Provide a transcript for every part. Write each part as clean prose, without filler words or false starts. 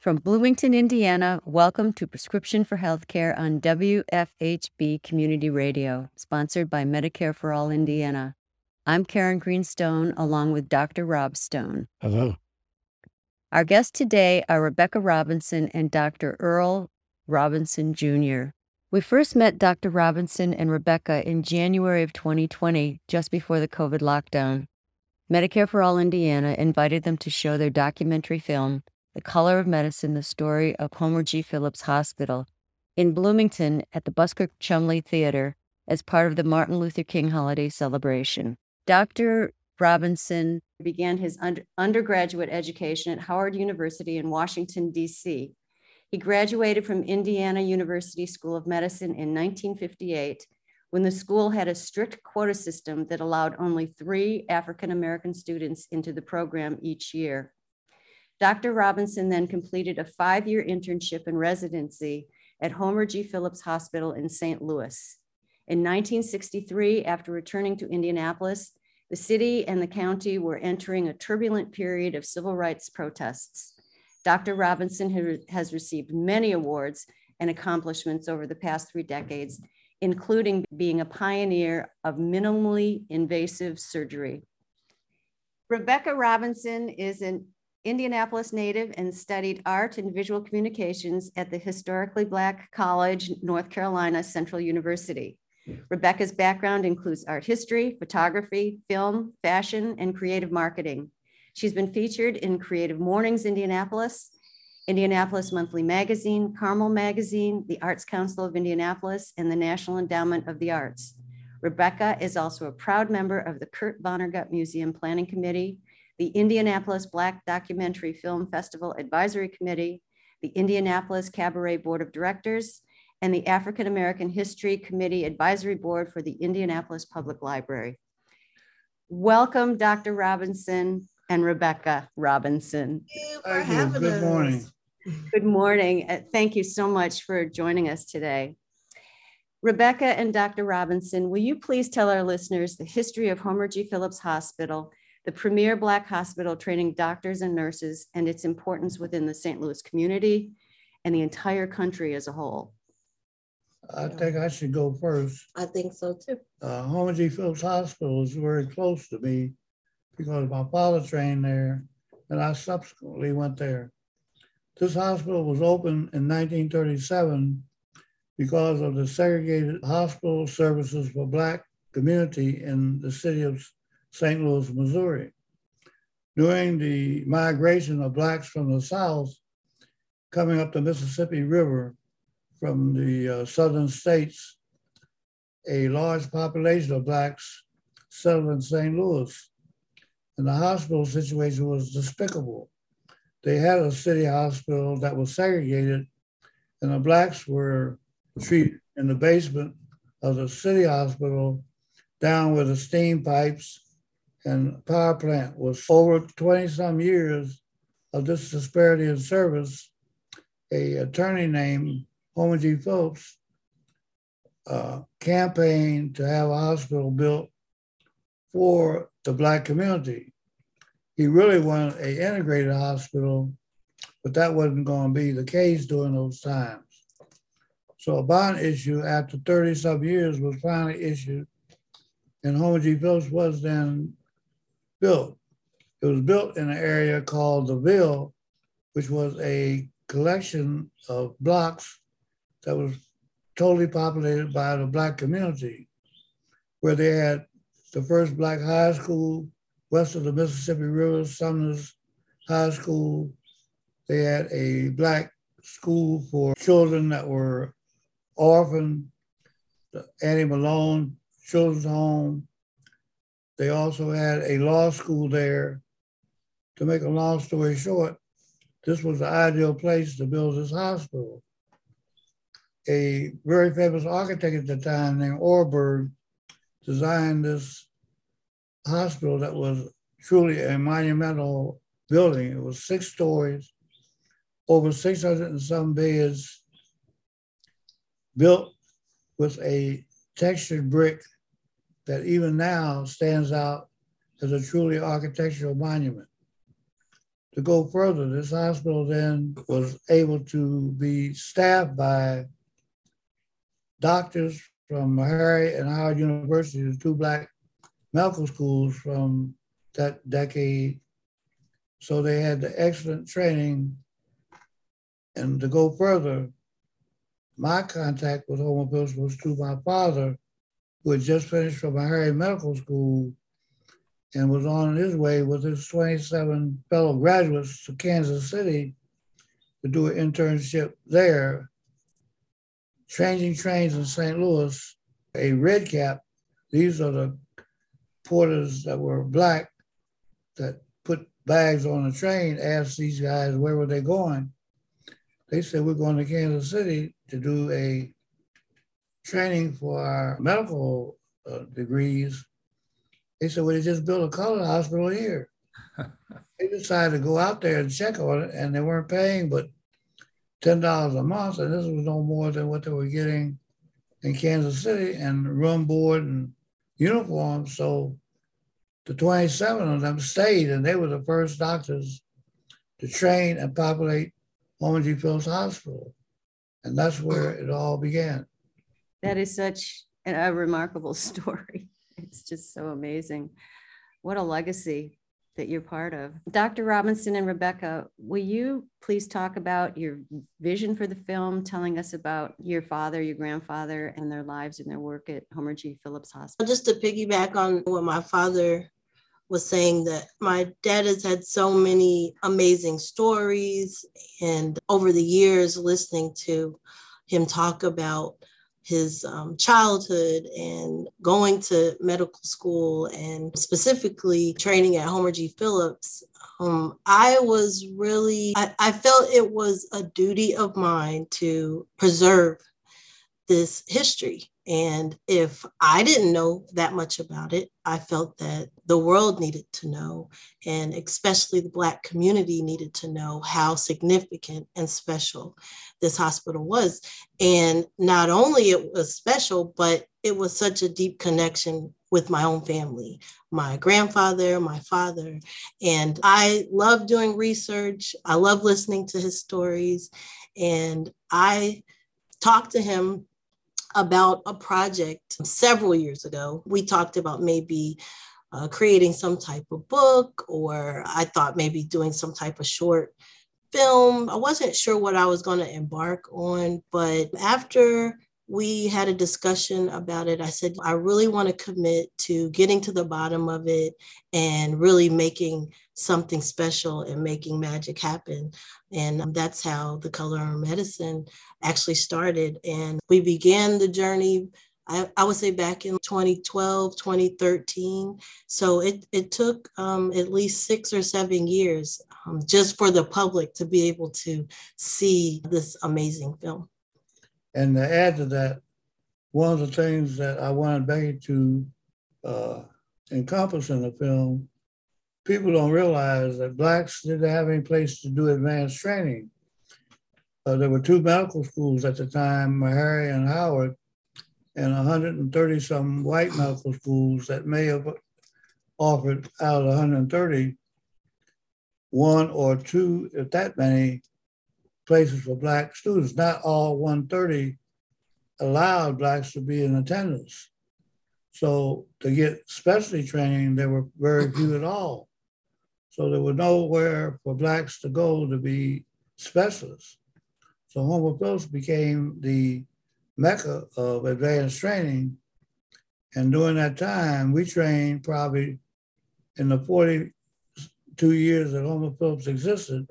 From Bloomington, Indiana, welcome to Prescription for Healthcare on WFHB Community Radio, sponsored by Medicare for All Indiana. I'm Karen Greenstone, along with Dr. Rob Stone. Hello. Our guests today are Rebecca Robinson and Dr. Earl Robinson Jr. We first met Dr. Robinson and Rebecca in January of 2020, just before the COVID lockdown. Medicare for All Indiana invited them to show their documentary film, The Color of Medicine, the story of Homer G. Phillips Hospital, in Bloomington at the Busker Chumley Theater as part of the Martin Luther King holiday celebration. Dr. Robinson began his undergraduate education at Howard University in Washington, D.C. He graduated from Indiana University School of Medicine in 1958, when the school had a strict quota system that allowed only 3 African-American students into the program each year. Dr. Robinson then completed a 5-year internship and residency at Homer G. Phillips Hospital in St. Louis. In 1963, after returning to Indianapolis, the city and the county were entering a turbulent period of civil rights protests. Dr. Robinson has received many awards and accomplishments over the past 3 decades, including being a pioneer of minimally invasive surgery. Rebecca Robinson is an Indianapolis native and studied art and visual communications at the historically Black college, North Carolina Central University. Rebecca's background includes art history, photography, film, fashion, and creative marketing. She's been featured in Creative Mornings Indianapolis, Indianapolis Monthly Magazine, Carmel Magazine, the Arts Council of Indianapolis, and the National Endowment of the Arts. Rebecca is also a proud member of the Kurt Vonnegut Museum Planning Committee, the Indianapolis Black Documentary Film Festival Advisory Committee, the Indianapolis Cabaret Board of Directors, and the African American History Committee Advisory Board for the Indianapolis Public Library. Welcome, Dr. Robinson and Rebecca Robinson. Thank you for having us. Good morning. Good morning. Thank you so much for joining us today. Rebecca and Dr. Robinson, will you please tell our listeners the history of Homer G. Phillips Hospital, the premier Black hospital training doctors and nurses, and its importance within the St. Louis community and the entire country as a whole? I think I should go first. I think so too. Homer G. Phillips Hospital is very close to me because my father trained there and I subsequently went there. This hospital was opened in 1937 because of the segregated hospital services for Black community in the city of St. Louis, Missouri. During the migration of Blacks from the South, coming up the Mississippi River from the southern states, a large population of Blacks settled in St. Louis, and the hospital situation was despicable. They had a city hospital that was segregated, and the Blacks were treated in the basement of the city hospital, down with the steam pipes and power plant. Was over 20-some years of this disparity in service. A attorney named Homer G. Phillips campaigned to have a hospital built for the Black community. He really wanted an integrated hospital, but that wasn't going to be the case during those times. So a bond issue after 30-some years was finally issued, and Homer G. Phillips was then built. It was built in an area called The Ville, which was a collection of blocks that was totally populated by the Black community, where they had the first Black high school west of the Mississippi River, Sumner's High School. They had a Black school for children that were orphaned, the Annie Malone Children's Home. They also had a law school there. To make a long story short, this was the ideal place to build this hospital. A very famous architect at the time named Orberg designed this hospital that was truly a monumental building. It was 6 stories, over 600 and some beds, built with a textured brick that even now stands out as a truly architectural monument. to go further. This hospital then was able to be staffed by doctors from Meharry and Howard University, the two black medical schools from that decade. So they had the excellent training. And to go further, my contact with Homer Phillips was through my father, who had just finished from Meharry Medical School and was on his way with his 27 fellow graduates to Kansas City to do an internship there, changing trains in St. Louis, a red cap. These are the porters that were black that put bags on the train, asked these guys where were they going. They said, we're going to Kansas City to do a training for our medical degrees. They said, well, they just built a colored hospital here. They decided to go out there and check on it, and they weren't paying but $10 a month, and this was no more than what they were getting in Kansas City, and room, board, and uniforms. So the 27 of them stayed, and they were the first doctors to train and populate Homer G. Phillips Hospital. And that's where it all began. That is such a remarkable story. It's just so amazing. What a legacy that you're part of. Dr. Robinson and Rebecca, will you please talk about your vision for the film, telling us about your father, your grandfather, and their lives and their work at Homer G. Phillips Hospital? Just to piggyback on what my father was saying, that my dad has had so many amazing stories, and over the years, listening to him talk about his childhood and going to medical school and specifically training at Homer G. Phillips, I felt it was a duty of mine to preserve this history. And if I didn't know that much about it, I felt that the world needed to know, and especially the Black community needed to know how significant and special this hospital was. And not only it was special, but it was such a deep connection with my own family, my grandfather, my father. And I love doing research. I love listening to his stories. And I talked to him about a project several years ago. We talked about maybe creating some type of book, or I thought maybe doing some type of short film. I wasn't sure what I was going to embark on, but after we had a discussion about it, I said, I really want to commit to getting to the bottom of it and really making something special and making magic happen. And that's how The Color of Medicine actually started. And we began the journey, I would say back in 2012, 2013. So it took at least 6 or 7 years just for the public to be able to see this amazing film. And to add to that, one of the things that I wanted Becky to encompass in the film, people don't realize that Blacks didn't have any place to do advanced training. There were two medical schools at the time, Meharry and Howard, and 130-some white medical schools that may have offered out of 130, one or two, if that many, places for Black students. Not all 130 allowed Blacks to be in attendance. So to get specialty training, there were very few at all. So there was nowhere for Blacks to go to be specialists. So Homer Phillips became the mecca of advanced training. And during that time, we trained probably in the 42 years that Homer Phillips existed,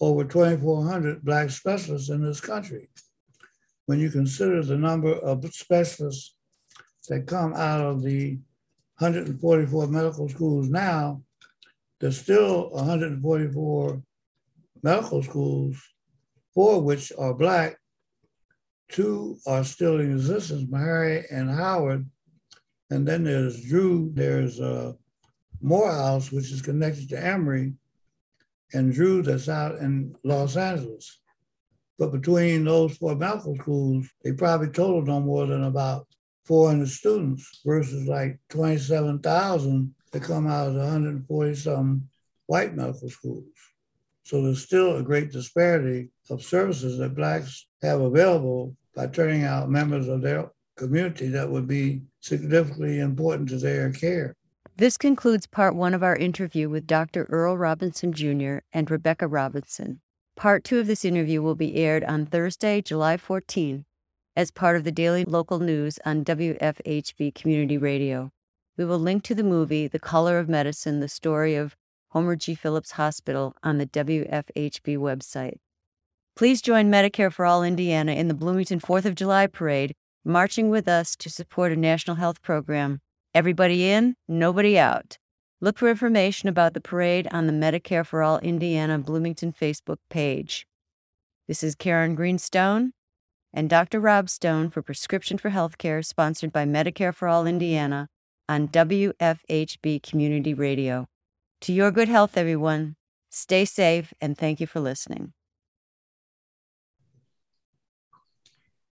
over 2,400 Black specialists in this country. When you consider the number of specialists that come out of the 144 medical schools now, there's still 144 medical schools, 4 of which are Black, 2 are still in existence, Meharry and Howard, and then there's Drew, there's Morehouse, which is connected to Emory, and Drew that's out in Los Angeles. But between those 4 medical schools, they probably totaled no more than about 400 students versus like 27,000 that come out of the 140-some white medical schools. So there's still a great disparity of services that Blacks have available by turning out members of their community that would be significantly important to their care. This concludes part one of our interview with Dr. Earl Robinson Jr. and Rebecca Robinson. Part two of this interview will be aired on Thursday, July 14, as part of the daily local news on WFHB Community Radio. We will link to the movie The Color of Medicine, the story of Homer G. Phillips Hospital on the WFHB website. Please join Medicare for All Indiana in the Bloomington 4th of July Parade, marching with us to support a national health program. Everybody in, nobody out. Look for information about the parade on the Medicare for All Indiana Bloomington Facebook page. This is Karen Greenstone and Dr. Rob Stone for Prescription for Healthcare, sponsored by Medicare for All Indiana on WFHB Community Radio. To your good health, everyone. Stay safe, and thank you for listening.